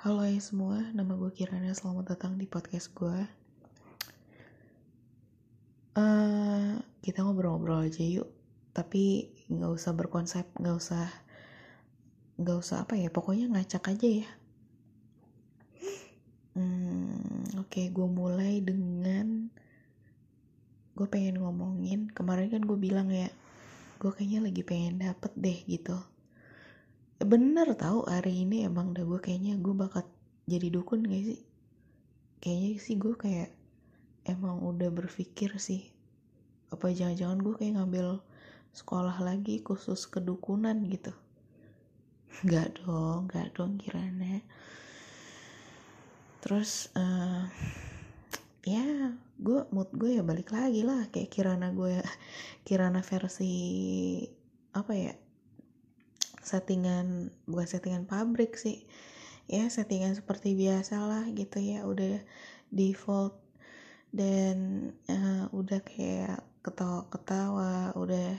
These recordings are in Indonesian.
Halo ya semua, nama gue Kirana, selamat datang di podcast gue. Kita ngobrol-ngobrol aja yuk, tapi nggak usah berkonsep, nggak usah apa ya, pokoknya ngacak aja ya. Oke, gue mulai dengan gue pengen ngomongin kemarin kan gue bilang ya, gue kayaknya lagi pengen dapet deh gitu. Bener tau, hari ini emang dah gue kayaknya gue bakal jadi dukun gak sih? Kayaknya sih gue kayak emang udah berpikir sih. Apa jangan-jangan gue kayak ngambil sekolah lagi khusus kedukunan gitu. Gak dong Kirana. Terus ya gue mood gue ya balik lagi lah. Kayak Kirana versi apa ya? bukan settingan pabrik sih ya, settingan seperti biasa lah gitu ya, udah default dan udah kayak ketawa-ketawa udah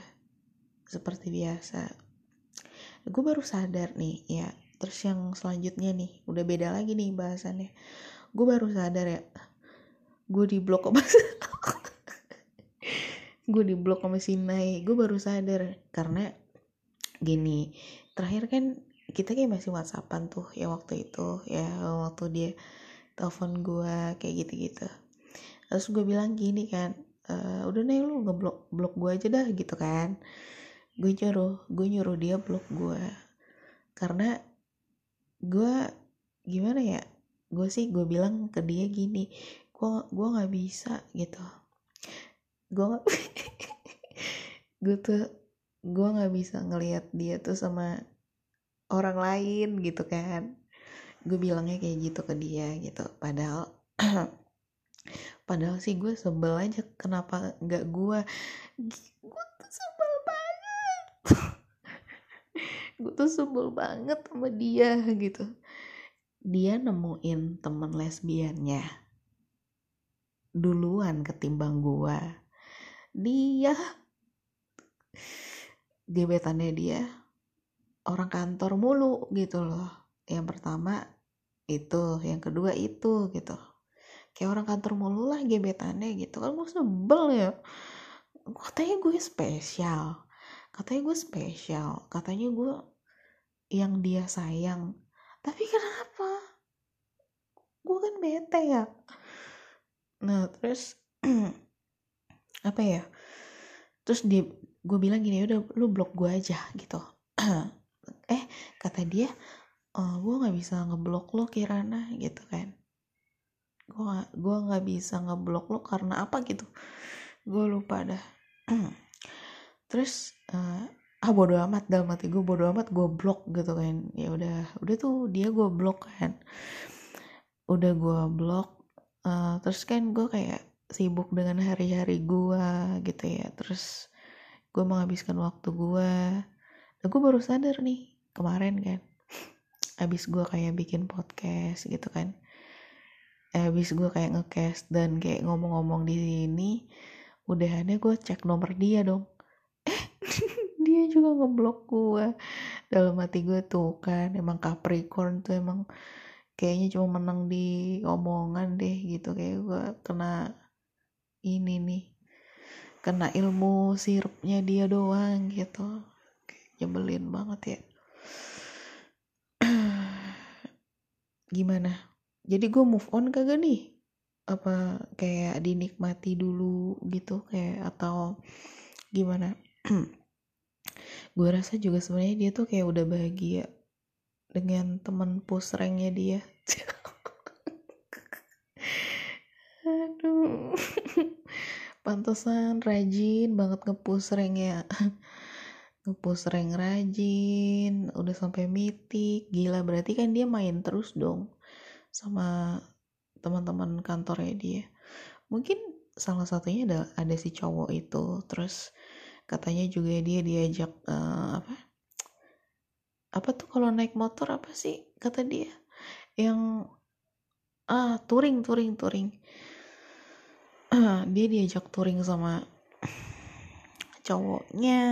seperti biasa. Gue baru sadar nih ya, terus yang selanjutnya nih udah beda lagi nih bahasannya. Gue baru sadar ya, gue di blok sama Sinai. Gue baru sadar karena gini, terakhir kan kita kayak masih WhatsAppan tuh ya waktu itu ya, waktu dia telepon gue kayak gitu-gitu. Terus gue bilang gini kan, udah nih lu ngeblok gue aja dah gitu kan. Gue nyuruh dia blok gue karena gue gimana ya, gue bilang ke dia gini, gue nggak bisa gitu, gue nggak bisa ngelihat dia tuh sama orang lain gitu kan. Gue bilangnya kayak gitu ke dia gitu, padahal sih gue sebel aja kenapa nggak gue tuh sebel banget gue tuh sebel banget sama dia gitu. Dia nemuin temen lesbiannya duluan ketimbang gue. Dia gebetannya dia orang kantor mulu gitu loh. Yang pertama itu, yang kedua itu gitu. Kayak orang kantor mulu lah gebetannya gitu. Kan gue sebel ya. Katanya gue spesial. Katanya gue yang dia sayang. Tapi kenapa? Gue kan bete ya. Nah terus apa ya? Terus dia, gue bilang gini, udah lu blok gue aja gitu. Kata dia, gue nggak bisa ngeblok lo Kirana gitu kan. Gue nggak bisa ngeblok lo karena apa gitu, gue lupa dah. Terus bodo amat, dalam hati gue bodo amat, gue blok gitu kan. Ya udah tuh dia gue blok kan, udah gue blok. Terus kan gue kayak sibuk dengan hari-hari gue gitu ya, terus gue menghabiskan waktu gue. Dan gue baru sadar nih kemarin kan, abis gue kayak bikin podcast gitu kan, abis gue kayak ngecast dan kayak ngomong-ngomong di sini, udahannya gue cek nomor dia dong. Dia juga ngeblok gue. Dalam hati gue tuh kan, emang Capricorn tuh emang kayaknya cuma menang di omongan deh gitu. Kayak gue kena ini nih, kena ilmu sirupnya dia doang gitu. Nyebelin banget ya. Gimana? Jadi gue move on kagak nih? Apa kayak dinikmati dulu gitu kayak, atau gimana? Gue rasa juga sebenarnya dia tuh kayak udah bahagia dengan teman pusrengnya dia. Aduh. Pantesan rajin banget ngepusreng ya. Ngepusreng rajin, udah sampai mitik. Gila, berarti kan dia main terus dong sama teman-teman kantornya dia. Mungkin salah satunya ada si cowok itu. Terus katanya juga dia diajak apa tuh kalau naik motor apa sih kata dia? Yang touring. Dia diajak touring sama cowoknya.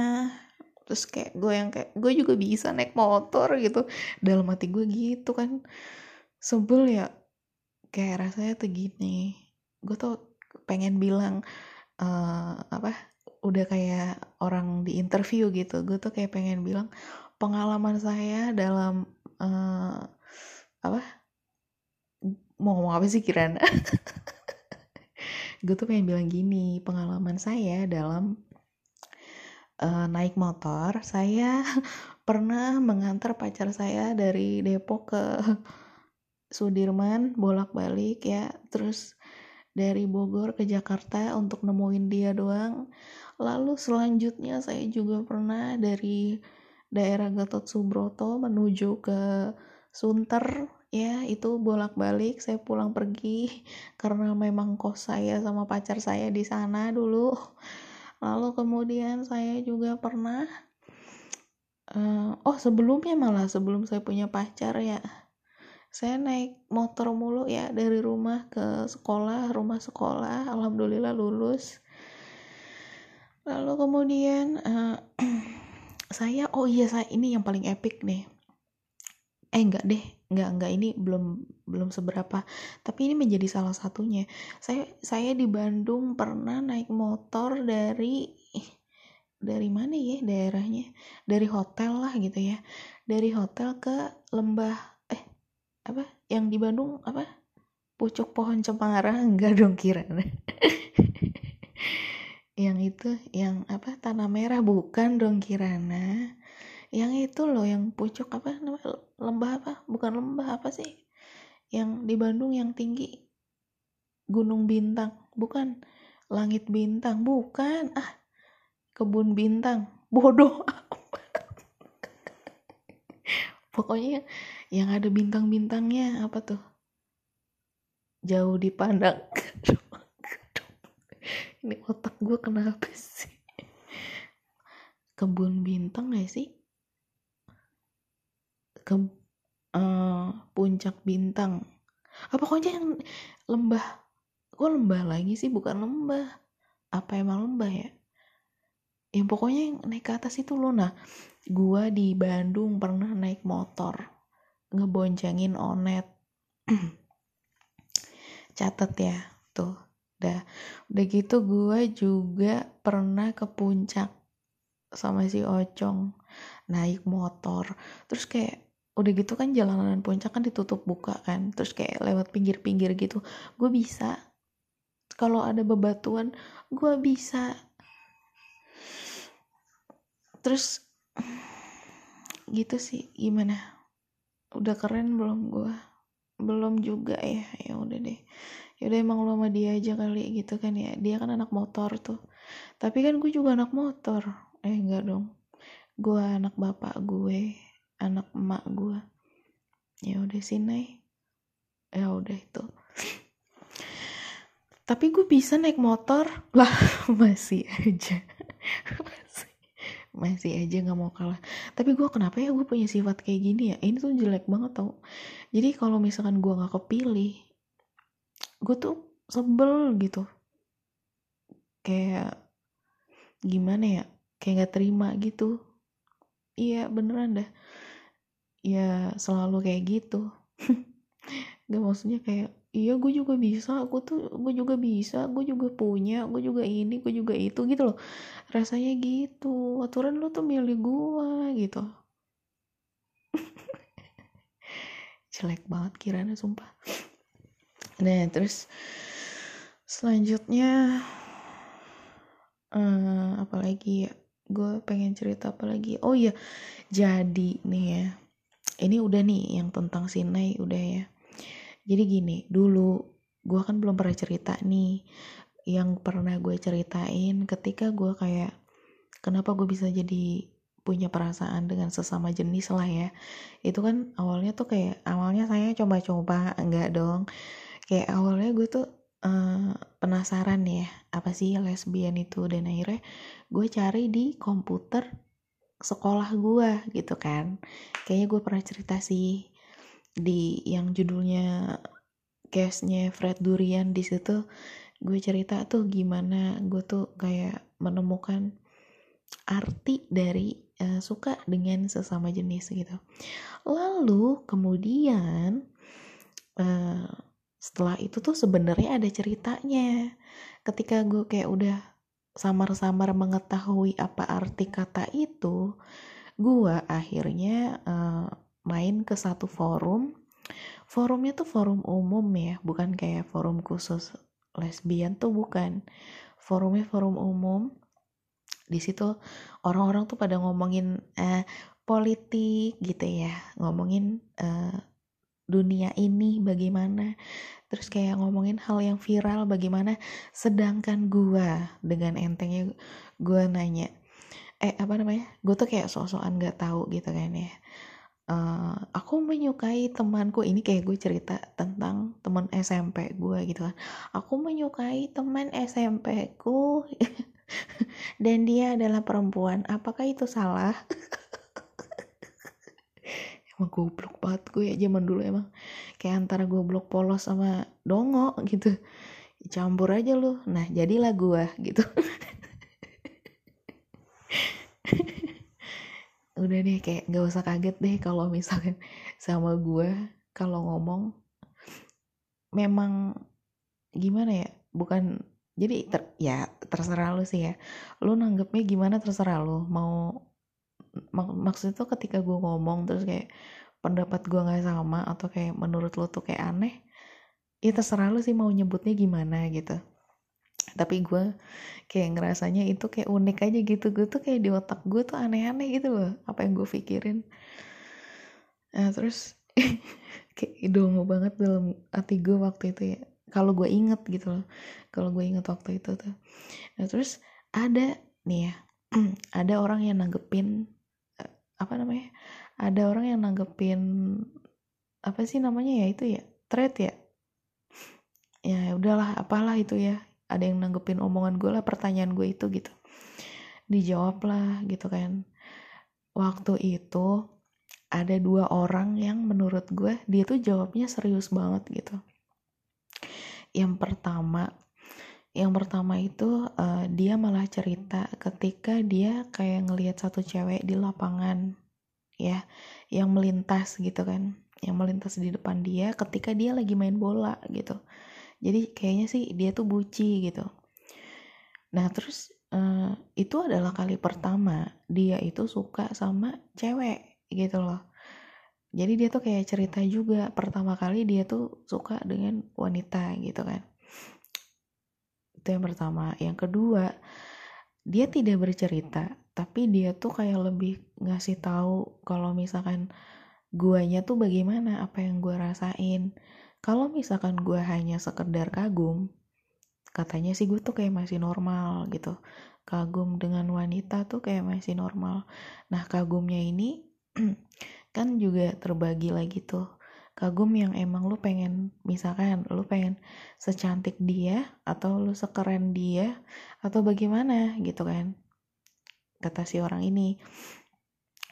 Terus kayak gue juga bisa naik motor gitu. Dalam hati gue gitu kan, sebel ya, kayak rasanya tuh gini, gue tuh pengen bilang udah kayak orang di interview gitu, gue tuh kayak pengen bilang pengalaman saya dalam mau ngomong apa sih Kirana? Gue tuh pengen bilang gini, pengalaman saya dalam naik motor, saya pernah mengantar pacar saya dari Depok ke Sudirman bolak-balik ya, terus dari Bogor ke Jakarta untuk nemuin dia doang. Lalu selanjutnya saya juga pernah dari daerah Gatot Subroto menuju ke Sunter ya, itu bolak-balik saya pulang pergi karena memang kos saya sama pacar saya di sana dulu. Lalu kemudian saya juga pernah sebelumnya malah sebelum saya punya pacar ya, saya naik motor mulu ya, dari rumah ke sekolah, rumah sekolah, alhamdulillah lulus. Lalu kemudian ini yang paling epic nih. Ini belum seberapa, tapi ini menjadi salah satunya. Saya di Bandung pernah naik motor dari mana ya daerahnya? Dari hotel lah gitu ya. Dari hotel ke lembah yang di Bandung pucuk pohon cemara, enggak dong Kirana. Yang itu yang tanah merah, bukan dong Kirana, yang itu loh, yang pucuk yang di Bandung yang tinggi, Gunung Bintang, bukan Langit Bintang, bukan Kebun Bintang, bodoh. Pokoknya yang ada bintang-bintangnya apa tuh? Jauh dipandang. Ini otak gue kenapa sih? Kebun Bintang gak sih? Puncak Bintang. Pokoknya yang lembah. Gue lembah lagi sih, bukan lembah. Apa emang lembah ya? Yang pokoknya yang naik ke atas itu loh. Nah, gue di Bandung pernah naik motor ngeboncengin Onet. Catet ya tuh, udah gitu gue juga pernah ke puncak sama si Ocong naik motor. Terus kayak udah gitu kan jalanan puncak kan ditutup buka kan, terus kayak lewat pinggir-pinggir gitu. Gue bisa, kalau ada bebatuan gue bisa. Terus gitu sih, gimana? Udah keren belum gue? Belum juga ya, ya udah deh. Ya udah emang lo sama dia aja kali gitu kan ya. Dia kan anak motor tuh. Tapi kan gue juga anak motor. Enggak dong. Gue anak bapak gue, anak emak gue. Ya udah sih, Nay. Ya udah itu. Tapi gue bisa naik motor lah, masih aja. Masih aja gak mau kalah. Tapi gue kenapa ya gue punya sifat kayak gini ya, ini tuh jelek banget tau. Jadi kalau misalkan gue gak kepilih, gue tuh sebel gitu, kayak gimana ya, kayak gak terima gitu. Iya beneran dah, ya selalu kayak gitu. Gak, maksudnya kayak iya gue juga bisa, gue juga punya, gue juga ini, gue juga itu gitu loh. Rasanya gitu, aturan lo tuh milih gue gitu. Jelek banget Kirana sumpah. Nah terus selanjutnya apalagi ya, gue pengen cerita apalagi. Oh iya, jadi nih ya, ini udah nih yang tentang Sinai udah ya. Jadi gini, dulu gue kan belum pernah cerita nih. Yang pernah gue ceritain ketika gue kayak, kenapa gue bisa jadi punya perasaan dengan sesama jenis lah ya. Itu kan awalnya tuh kayak, awalnya saya coba-coba, enggak dong. Kayak awalnya gue tuh penasaran ya, apa sih lesbian itu. Dan akhirnya gue cari di komputer sekolah gue gitu kan. Kayaknya gue pernah cerita sih di yang judulnya case-nya Fred Durian. Di situ gue cerita tuh gimana gue tuh kayak menemukan arti dari suka dengan sesama jenis gitu. Lalu kemudian setelah itu tuh sebenarnya ada ceritanya. Ketika gue kayak udah samar-samar mengetahui apa arti kata itu, gue akhirnya main ke satu forum. Forumnya tuh forum umum ya, bukan kayak forum khusus lesbian tuh bukan. Forumnya forum umum. Di situ orang-orang tuh pada ngomongin politik gitu ya, ngomongin dunia ini bagaimana, terus kayak ngomongin hal yang viral bagaimana. Sedangkan gua dengan entengnya gua nanya, gua tuh kayak sok-sokan nggak tahu gitu kan ya. Aku menyukai temanku, ini kayak gue cerita tentang teman SMP gue gitu kan. Aku menyukai teman SMP ku dan dia adalah perempuan, apakah itu salah? Emang goblok banget gue ya zaman dulu, emang kayak antara goblok polos sama dongo gitu, campur aja lu, nah jadilah gue gitu. Udah deh, kayak gak usah kaget deh kalau misalkan sama gue kalau ngomong memang gimana ya, bukan jadi terserah lu sih ya, lu nanggepnya gimana terserah lu mau. Maksudnya tuh ketika gue ngomong terus kayak pendapat gue gak sama atau kayak menurut lu tuh kayak aneh ya, terserah lu sih mau nyebutnya gimana gitu. Tapi gue kayak ngerasanya itu kayak unik aja gitu. Gue tuh kayak di otak gue tuh aneh-aneh gitu loh, apa yang gue pikirin. Nah, terus kayak dongo banget dalam hati gue waktu itu ya, kalau gue inget gitu loh, kalau gue inget waktu itu tuh. Nah, terus ada nih ya, ada orang yang nanggepin apa sih namanya ya itu ya, thread ya, ya udahlah apalah itu ya, ada yang nanggepin omongan gue lah, pertanyaan gue itu gitu, dijawab lah gitu kan. Waktu itu ada 2 orang yang menurut gue dia tuh jawabnya serius banget gitu. Yang pertama itu dia malah cerita ketika dia kayak ngelihat satu cewek di lapangan ya, yang melintas gitu kan, yang melintas di depan dia ketika dia lagi main bola gitu. Jadi kayaknya sih dia tuh buci gitu. Nah terus itu adalah kali pertama dia itu suka sama cewek gitu loh. Jadi dia tuh kayak cerita juga pertama kali dia tuh suka dengan wanita gitu kan. Itu yang pertama. Yang kedua, dia tidak bercerita, tapi dia tuh kayak lebih ngasih tahu kalau misalkan guanya tuh bagaimana, apa yang gua rasain. Kalau misalkan gue hanya sekedar kagum, katanya sih gue tuh kayak masih normal gitu. Kagum dengan wanita tuh kayak masih normal. Nah kagumnya ini kan juga terbagi lagi tuh. Kagum yang emang lu pengen, misalkan lu pengen secantik dia, atau lu sekeren dia, atau bagaimana gitu kan, kata si orang ini.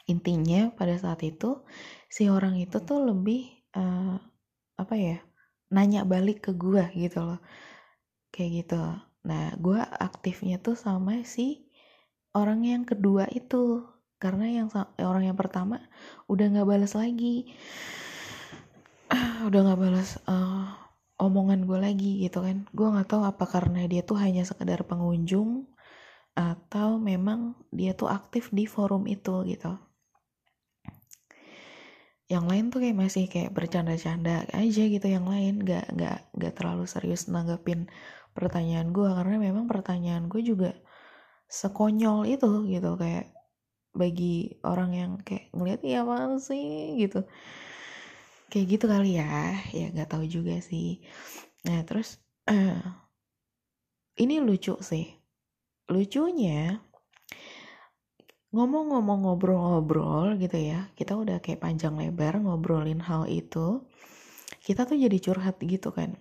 Intinya pada saat itu si orang itu tuh lebih nanya balik ke gue gitu loh, kayak gitu. Nah gue aktifnya tuh sama si orang yang kedua itu, karena orang yang pertama udah gak balas lagi, udah gak balas omongan gue lagi gitu kan. Gue gak tahu apa karena dia tuh hanya sekedar pengunjung atau memang dia tuh aktif di forum itu gitu. Yang lain tuh kayak masih kayak bercanda-canda aja gitu, yang lain nggak terlalu serius nanggepin pertanyaan gue, karena memang pertanyaan gue juga sekonyol itu gitu, kayak bagi orang yang kayak ngeliat ya apaan sih gitu, kayak gitu kali ya, ya nggak tahu juga sih. Nah terus ini lucu sih, lucunya ngomong-ngomong ngobrol-ngobrol gitu ya, kita udah kayak panjang lebar ngobrolin hal itu, kita tuh jadi curhat gitu kan.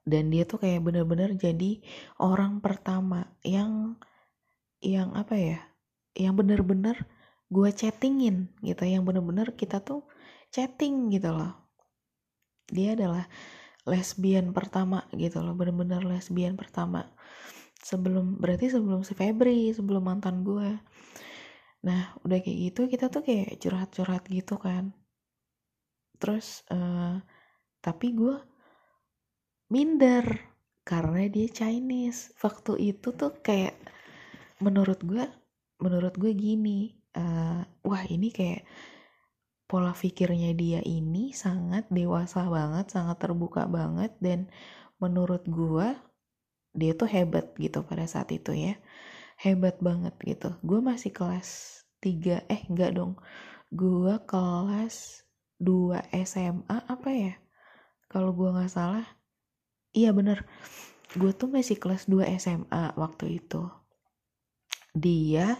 Dan dia tuh kayak bener-bener jadi orang pertama yang bener-bener gue chattingin gitu, yang bener-bener kita tuh chatting gitu loh. Dia adalah lesbian pertama gitu loh, bener-bener lesbian pertama. Sebelum si Febri, sebelum mantan gue. Nah udah kayak gitu kita tuh kayak curhat-curhat gitu kan. Terus Tapi gue minder karena dia Chinese. Waktu itu tuh kayak menurut gue gini, wah ini kayak pola pikirnya dia ini sangat dewasa banget, sangat terbuka banget, dan menurut gue dia tuh hebat gitu pada saat itu ya, hebat banget gitu. Gue masih kelas 3, enggak dong, gue kelas 2 SMA apa ya, kalau gue gak salah, iya bener, gue tuh masih kelas 2 SMA waktu itu. Dia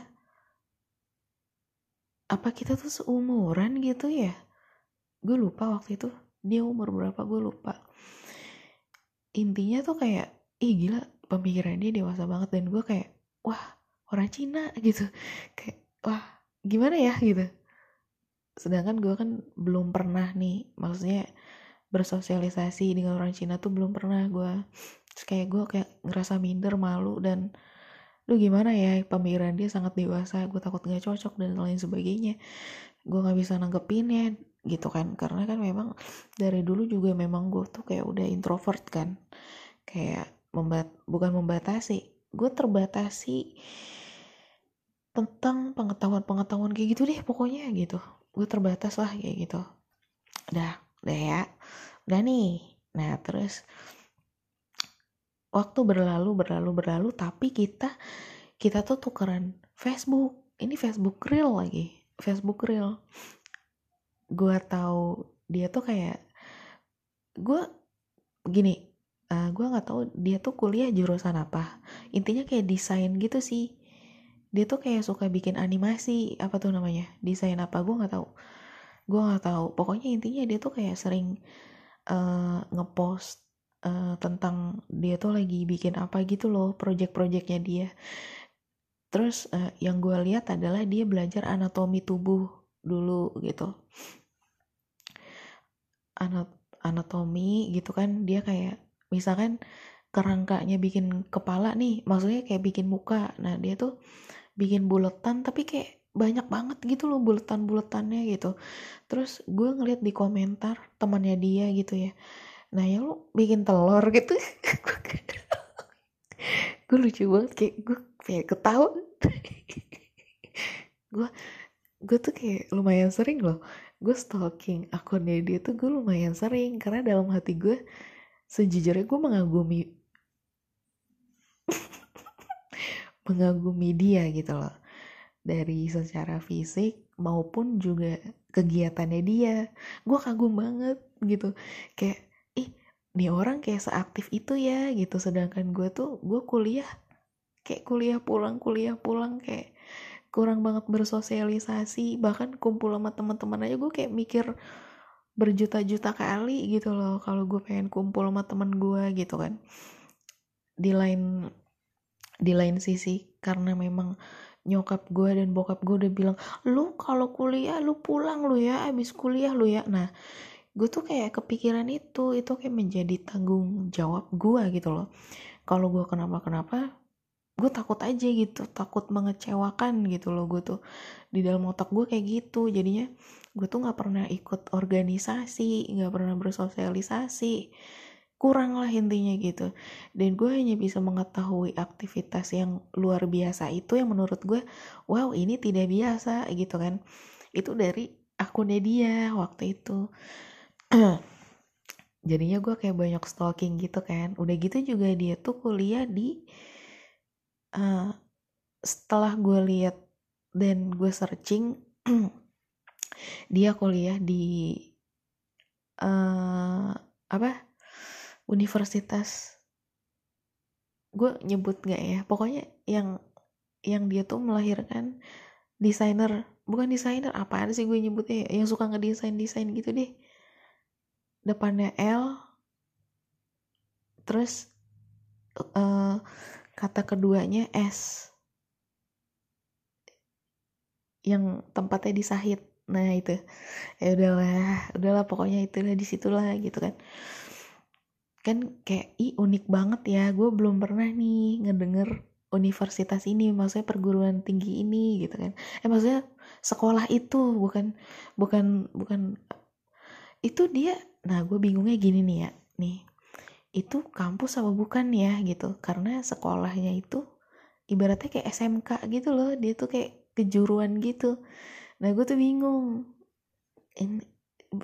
apa kita tuh seumuran gitu ya, gue lupa waktu itu dia umur berapa, gue lupa. Intinya tuh kayak, ih gila, pemikiran dia dewasa banget, dan gue kayak, wah orang Cina gitu, kayak wah gimana ya gitu. Sedangkan gue kan belum pernah nih, maksudnya bersosialisasi dengan orang Cina tuh belum pernah gue. Terus kayak gue kayak ngerasa minder, malu, dan lu gimana ya, pemikiran dia sangat dewasa, gue takut gak cocok dan lain sebagainya. Gue gak bisa nanggepinnya gitu kan, karena kan memang dari dulu juga memang gue tuh kayak udah introvert kan, kayak bukan membatasi, gue terbatasi tentang pengetahuan kayak gitu deh pokoknya gitu, gue terbatas lah kayak gitu. Udah nih, terus waktu berlalu, tapi kita tuh tukeran Facebook. Ini Facebook real. Gua tahu dia tuh kayak gua gini, gua nggak tahu dia tuh kuliah jurusan apa. Intinya kayak desain gitu sih. Dia tuh kayak suka bikin animasi, apa tuh namanya? Desain apa? Gua nggak tahu. Pokoknya intinya dia tuh kayak sering ngepost tentang dia tuh lagi bikin apa gitu loh, project-projectnya dia. Terus yang gue lihat adalah dia belajar anatomi tubuh dulu gitu, anatomi gitu kan. Dia kayak misalkan kerangkanya bikin kepala nih, maksudnya kayak bikin muka, nah dia tuh bikin buletan tapi kayak banyak banget gitu loh buletan-buletannya gitu. Terus gue ngeliat di komentar temannya dia gitu ya, nah ya lu bikin telur gitu. Gue lucu banget, kayak gue kayak ketawa. gue tuh kayak lumayan sering loh gue stalking akunnya dia tuh, gue lumayan sering, karena dalam hati gue sejujurnya gue mengagumi dia gitu loh, dari secara fisik maupun juga kegiatannya dia. Gue kagum banget gitu, kayak nih orang kayak seaktif itu ya gitu. Sedangkan gue kuliah, kayak kuliah pulang, kayak kurang banget bersosialisasi. Bahkan kumpul sama teman-teman aja gue kayak mikir berjuta-juta kali gitu loh, kalau gue pengen kumpul sama teman gue gitu kan. Di lain sisi, karena memang nyokap gue dan bokap gue udah bilang, lu kalau kuliah lu pulang lu ya, abis kuliah lu ya. Nah gue tuh kayak kepikiran itu kayak menjadi tanggung jawab gue gitu loh. Kalau gue kenapa-kenapa, gue takut aja gitu, takut mengecewakan gitu loh. Gue tuh di dalam otak gue kayak gitu, jadinya gue tuh nggak pernah ikut organisasi, nggak pernah bersosialisasi, kurang lah intinya gitu. Dan gue hanya bisa mengetahui aktivitas yang luar biasa itu, yang menurut gue, wow ini tidak biasa gitu kan. Itu dari akunnya dia waktu itu. Jadinya gue kayak banyak stalking gitu kan. Udah gitu juga dia tuh kuliah di setelah gue lihat dan gue searching, dia kuliah di universitas, gue nyebut nggak ya, pokoknya yang dia tuh melahirkan bukan desainer, apaan sih gue nyebutnya, yang suka ngedesain gitu deh, depannya L, terus kata keduanya S, yang tempatnya di Sahid. Nah itu ya udahlah pokoknya itulah, disitulah gitu kan kayak unik banget ya, gue belum pernah nih ngedenger universitas ini, maksudnya perguruan tinggi ini gitu kan, maksudnya sekolah itu bukan itu dia, nah gue bingungnya gini nih ya, nih itu kampus apa bukan ya gitu, karena sekolahnya itu ibaratnya kayak SMK gitu loh, dia tuh kayak kejuruan gitu. Nah gue tuh bingung, ini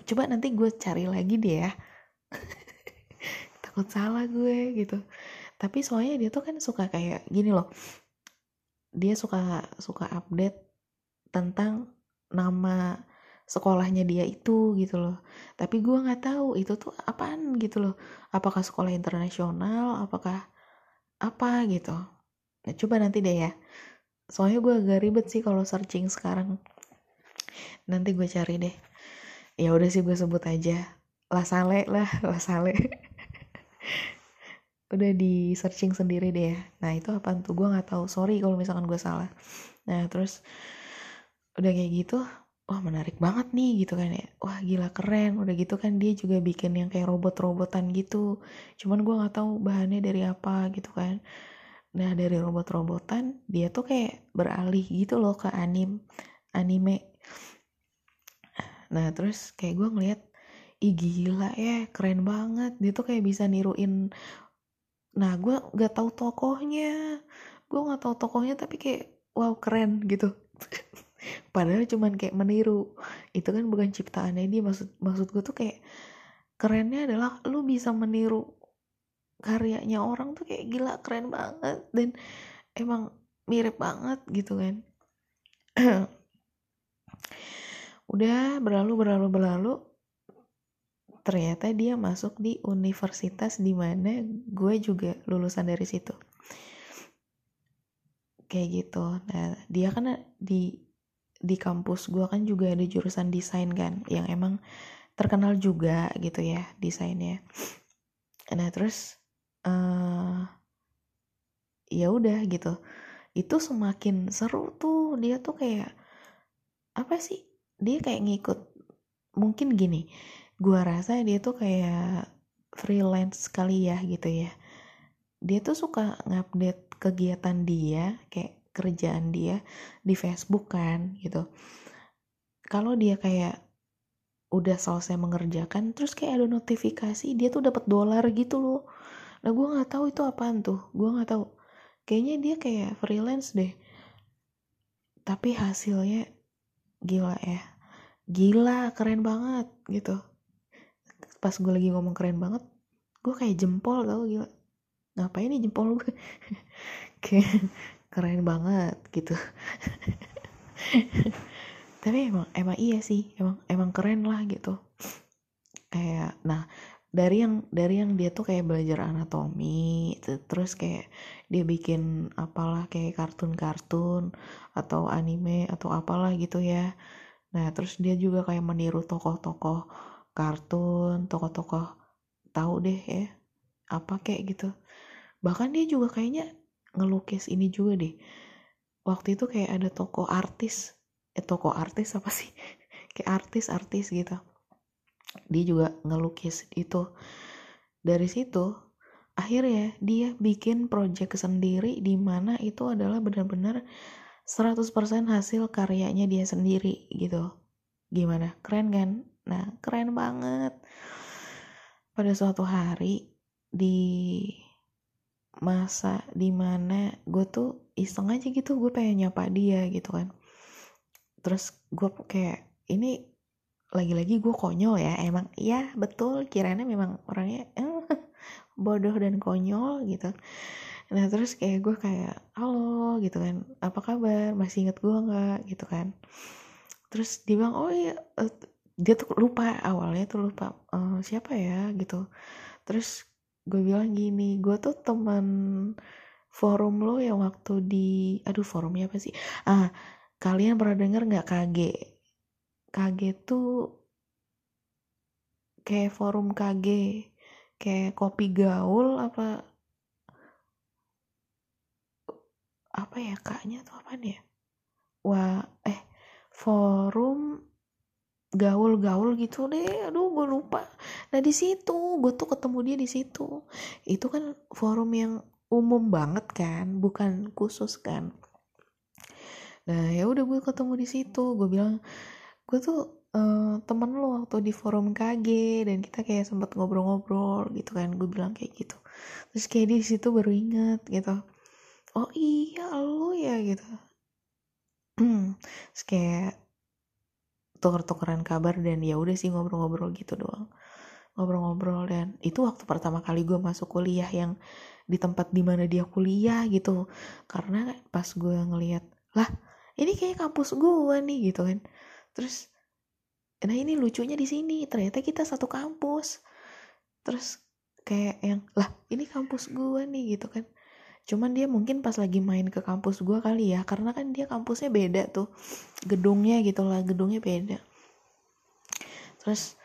coba nanti gue cari lagi deh ya takut salah gue gitu. Tapi soalnya dia tuh kan suka kayak gini loh, dia suka update tentang nama sekolahnya dia itu gitu loh. Tapi gue nggak tahu itu tuh apaan gitu loh, apakah sekolah internasional, apakah apa gitu. Nah, coba nanti deh ya, soalnya gue agak ribet sih kalau searching sekarang. Nanti gue cari deh. Ya udah sih, gue sebut aja La Salle. Udah di searching sendiri deh ya. Nah itu apaan tuh gue nggak tahu, sorry kalau misalkan gue salah. Nah terus udah kayak gitu, wah menarik banget nih gitu kan ya, wah gila keren. Udah gitu kan dia juga bikin yang kayak robot-robotan gitu, cuman gue gak tahu bahannya dari apa gitu kan. Nah dari robot-robotan dia tuh kayak beralih gitu loh ke anime. Nah terus kayak gue ngeliat, ih gila ya keren banget, dia tuh kayak bisa niruin. Nah gue gak tahu tokohnya, tapi kayak wow keren gitu padahal cuman kayak meniru, itu kan bukan ciptaannya dia. Maksud gue tuh kayak kerennya adalah lu bisa meniru karyanya orang tuh kayak gila keren banget, dan emang mirip banget gitu kan. Udah berlalu, ternyata dia masuk di universitas dimana gue juga lulusan dari situ kayak gitu. Nah dia kan di kampus gue kan juga ada jurusan desain kan, yang emang terkenal juga gitu ya desainnya. Nah terus ya udah gitu, itu semakin seru tuh. Dia tuh kayak apa sih, dia kayak ngikut, mungkin gini gue rasa dia tuh kayak freelance kali ya gitu ya. Dia tuh suka ngupdate kegiatan dia, kayak kerjaan dia di Facebook kan gitu. Kalau dia kayak udah selesai mengerjakan, terus kayak ada notifikasi dia tuh dapat $, gitu loh. Nah gue nggak tahu itu apaan tuh, gue nggak tahu. Kayaknya dia kayak freelance deh. Tapi hasilnya gila ya, gila keren banget gitu. Pas gue lagi ngomong keren banget, gue kayak jempol tau, gila. Ngapain nih jempol gue? Kayak keren banget gitu. Tapi emang iya sih, emang keren lah gitu. Kayak nah, dari yang dia tuh kayak belajar anatomi, terus kayak dia bikin apalah kayak kartun-kartun atau anime atau apalah gitu ya. Nah, terus dia juga kayak meniru tokoh-tokoh kartun, tokoh-tokoh tahu deh ya, apa kayak gitu. Bahkan dia juga kayaknya ngelukis ini juga deh. Waktu itu kayak ada toko artis apa sih kayak artis gitu, dia juga ngelukis itu. Dari situ akhirnya dia bikin project sendiri, dimana itu adalah benar-benar 100% hasil karyanya dia sendiri gitu. Gimana, keren kan? Nah keren banget. Pada suatu hari di masa dimana gue tuh iseng aja gitu, gue pengen nyapa dia gitu kan. Terus gue kayak, ini lagi-lagi gue konyol ya, emang ya betul, kiranya memang orangnya bodoh dan konyol gitu. Nah terus kayak gue kayak halo gitu kan, apa kabar, masih inget gue nggak gitu kan. Terus dia bilang oh iya, dia tuh lupa, awalnya tuh lupa siapa ya gitu. Terus gue bilang gini, gue tuh teman forum lo yang waktu di, aduh forumnya apa sih, kalian pernah denger nggak KG tuh kayak forum KG kayak kopi gaul apa ya kaknya tuh apaan ya, forum gaul gitu deh, aduh gue lupa. Nah di situ gue tuh ketemu dia di situ. Itu kan forum yang umum banget kan, bukan khusus kan. Nah ya udah gue ketemu di situ, gue bilang gue tuh temen lo waktu di forum KG, dan kita kayak sempat ngobrol-ngobrol gitu kan, gue bilang kayak gitu. Terus kayak di situ baru inget gitu, oh iya lo ya gitu. Terus kayak tuker-tukeran kabar, dan ya udah sih ngobrol-ngobrol gitu doang, ngobrol-ngobrol. Dan itu waktu pertama kali gue masuk kuliah yang di tempat dimana dia kuliah gitu, karena pas gue ngelihat lah ini kayak kampus gue nih gitu kan. Terus nah ini lucunya di sini, ternyata kita satu kampus. Terus kayak yang lah ini kampus gue nih gitu kan. Cuman dia mungkin pas lagi main ke kampus gue kali ya, karena kan dia kampusnya beda tuh, gedungnya gitu lah, gedungnya beda. Terus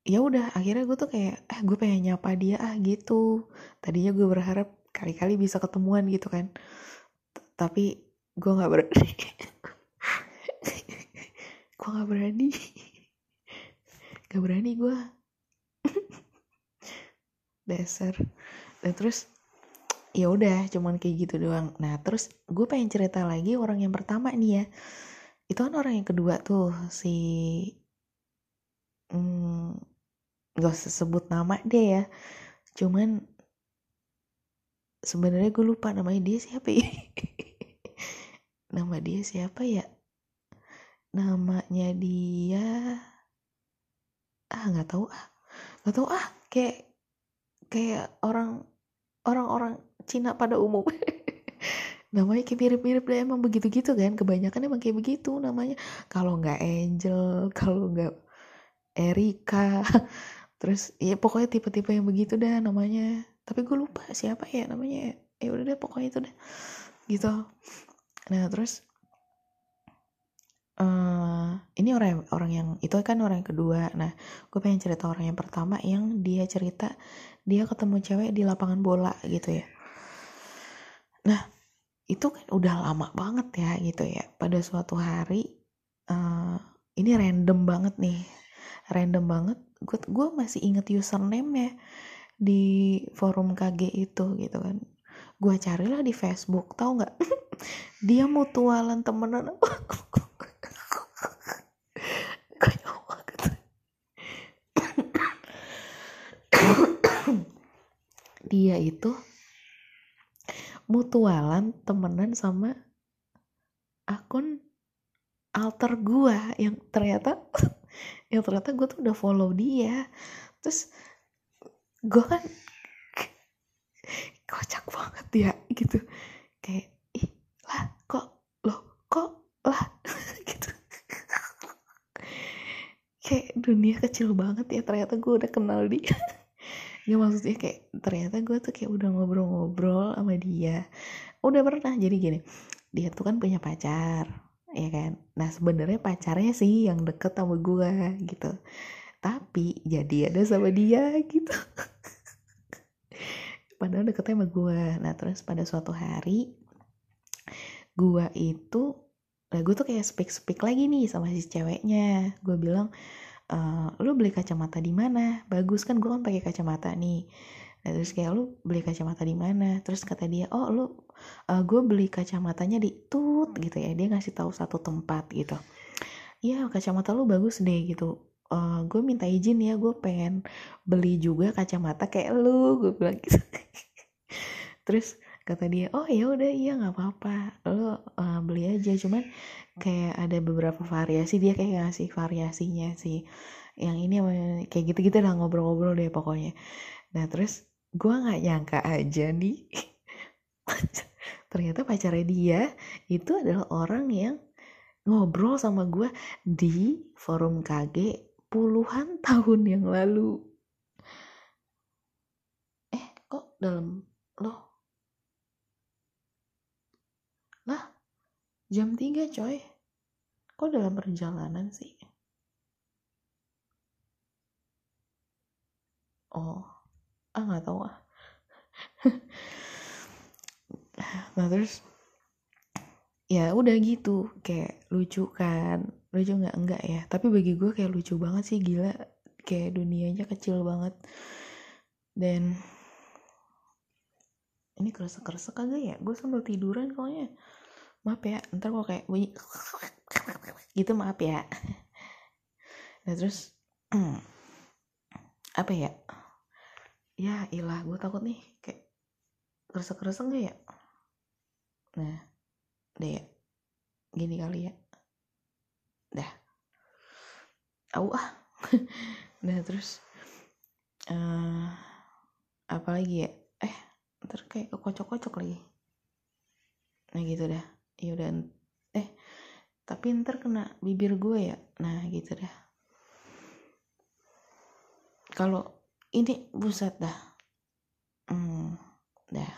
ya udah akhirnya gue tuh kayak gue pengen nyapa dia gitu. Tadinya gue berharap kali-kali bisa ketemuan gitu kan, tapi gue nggak berani. Gue gak berani gue. Dasar. Dan terus ya udah cuman kayak gitu doang. Nah terus gue pengen cerita lagi orang yang pertama nih ya. Itu kan orang yang kedua tuh si gak usah sebut nama dia ya, cuman sebenarnya gue lupa namanya dia siapa ya. Nama dia siapa ya? Namanya dia nggak tahu kayak orang Cina pada umum. Namanya kayak mirip-mirip lah, emang begitu-gitu kan, kebanyakan emang kayak begitu namanya. Kalau nggak Angel, kalau nggak Erika, terus ya pokoknya tipe-tipe yang begitu dah namanya. Tapi gue lupa siapa ya namanya, ya udah deh pokoknya itu deh gitu. Nah terus ini orang yang itu kan orang yang kedua. Nah gue pengen cerita orang yang pertama yang dia cerita dia ketemu cewek di lapangan bola gitu ya. Nah itu kan udah lama banget ya gitu ya. Pada suatu hari ini random banget gue masih inget username-nya di forum KG itu gitu kan. Gue carilah di Facebook, tau nggak? Dia mutualan temenan. Dia itu mutualan temenan sama akun alter gua yang ternyata gua tuh udah follow dia. Terus gua kan kocak banget ya gitu, kayak ih lah kok lah gitu. Kayak dunia kecil banget ya, ternyata gua udah kenal dia. Ya maksudnya kayak ternyata gue tuh kayak udah ngobrol-ngobrol sama dia. Udah pernah, jadi gini, dia tuh kan punya pacar ya kan. Nah sebenarnya pacarnya sih yang deket sama gue gitu, tapi jadi ada sama dia gitu. Padahal deketnya sama gue. Nah terus pada suatu hari gue itu, nah gue tuh kayak speak lagi nih sama si ceweknya. Gue bilang, lu beli kacamata di mana? Bagus kan, gue kan pakai kacamata nih. Nah, terus kayak lu beli kacamata di mana? Terus kata dia, oh lu gue beli kacamatanya di Tut gitu ya. Dia ngasih tahu satu tempat gitu. Iya kacamata lu bagus deh gitu. Gue minta izin ya, gue pengen beli juga kacamata kayak lu. Gue bilang gitu. Terus kata dia, oh ya udah iya nggak apa-apa, lo beli aja. Cuman kayak ada beberapa variasi, dia kayak ngasih variasinya sih, yang ini kayak gitu-gitu lah, ngobrol-ngobrol deh pokoknya. Nah terus gue nggak nyangka aja nih, ternyata pacarnya dia itu adalah orang yang ngobrol sama gue di forum KG puluhan tahun yang lalu. Kok dalam lo? Lah, jam 3 coy. Kok dalam perjalanan sih? Oh, nggak tahu ah. Nah terus, ya udah gitu, kayak lucu kan, lucu nggak ya? Tapi bagi gue kayak lucu banget sih, gila, kayak dunianya kecil banget. Dan ini keresek-keresek kagak ya? Gue sambil tiduran pokoknya. Maaf ya, ntar gue kayak bunyi gitu, maaf ya. Nah terus apa ya, ya ilah, gue takut nih kayak keresek-keresek gak ya. Nah udah ya, gini kali ya, dah au ah. Nah terus apalagi ya, ntar kayak kocok-kocok lagi. Nah gitu dah, ya udah, tapi ntar kena bibir gue ya. Nah gitu dah. Kalau ini buset dah, dah.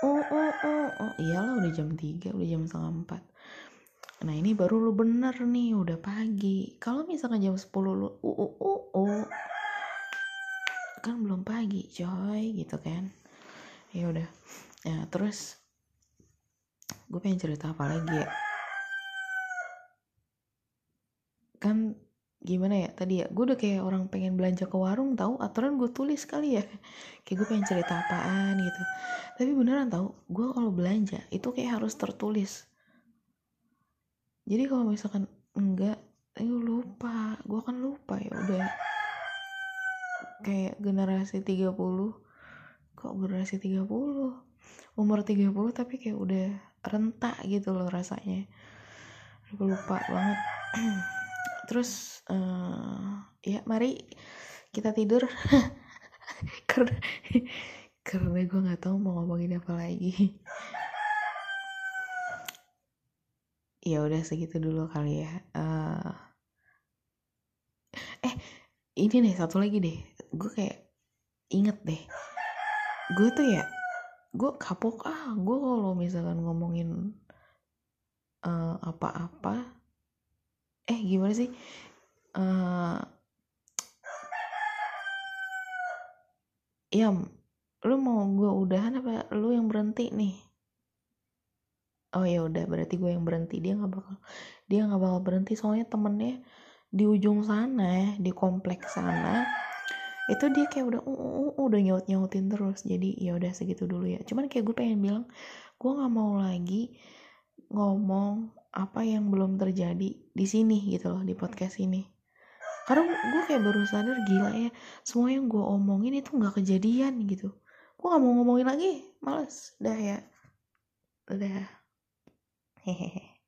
Oh, iyalah udah jam 3, udah jam 3:30. Nah ini baru lu bener nih, udah pagi. Kalau misalkan jam 10 lu kan belum pagi coy, gitu kan. Ya udah. Nah terus gue pengen cerita apa lagi ya, kan gimana ya tadi ya, gue udah kayak orang pengen belanja ke warung, tahu aturan gue tulis kali ya, kayak gue pengen cerita apaan gitu. Tapi beneran tahu, gue kalau belanja itu kayak harus tertulis. Jadi kalau misalkan enggak, lupa, gue akan lupa. Ya udah, kayak generasi 30, kok generasi 30, umur 30 tapi kayak udah rentak gitu loh rasanya, gue lupa banget. Terus ya mari kita tidur. karena gue nggak tahu mau ngomongin apa lagi. Ya udah segitu dulu kali ya. Ini nih satu lagi deh, gue kayak inget deh, gue tuh ya, gue kapok gue kalau misalkan ngomongin apa-apa, gimana sih, ya lu mau gue udahan apa lu yang berhenti nih? Oh ya udah, berarti gue yang berhenti. Dia nggak bakal berhenti, soalnya temennya di ujung sana, di kompleks sana itu dia kayak udah nyaut-nyautin terus. Jadi ya udah segitu dulu ya. Cuman kayak gue pengen bilang, gue nggak mau lagi ngomong apa yang belum terjadi di sini gitu loh, di podcast ini. Karena gue kayak baru sadar, gila ya, semua yang gue omongin itu nggak kejadian gitu. Gue nggak mau ngomongin lagi, males dah ya, udah. Hehehe.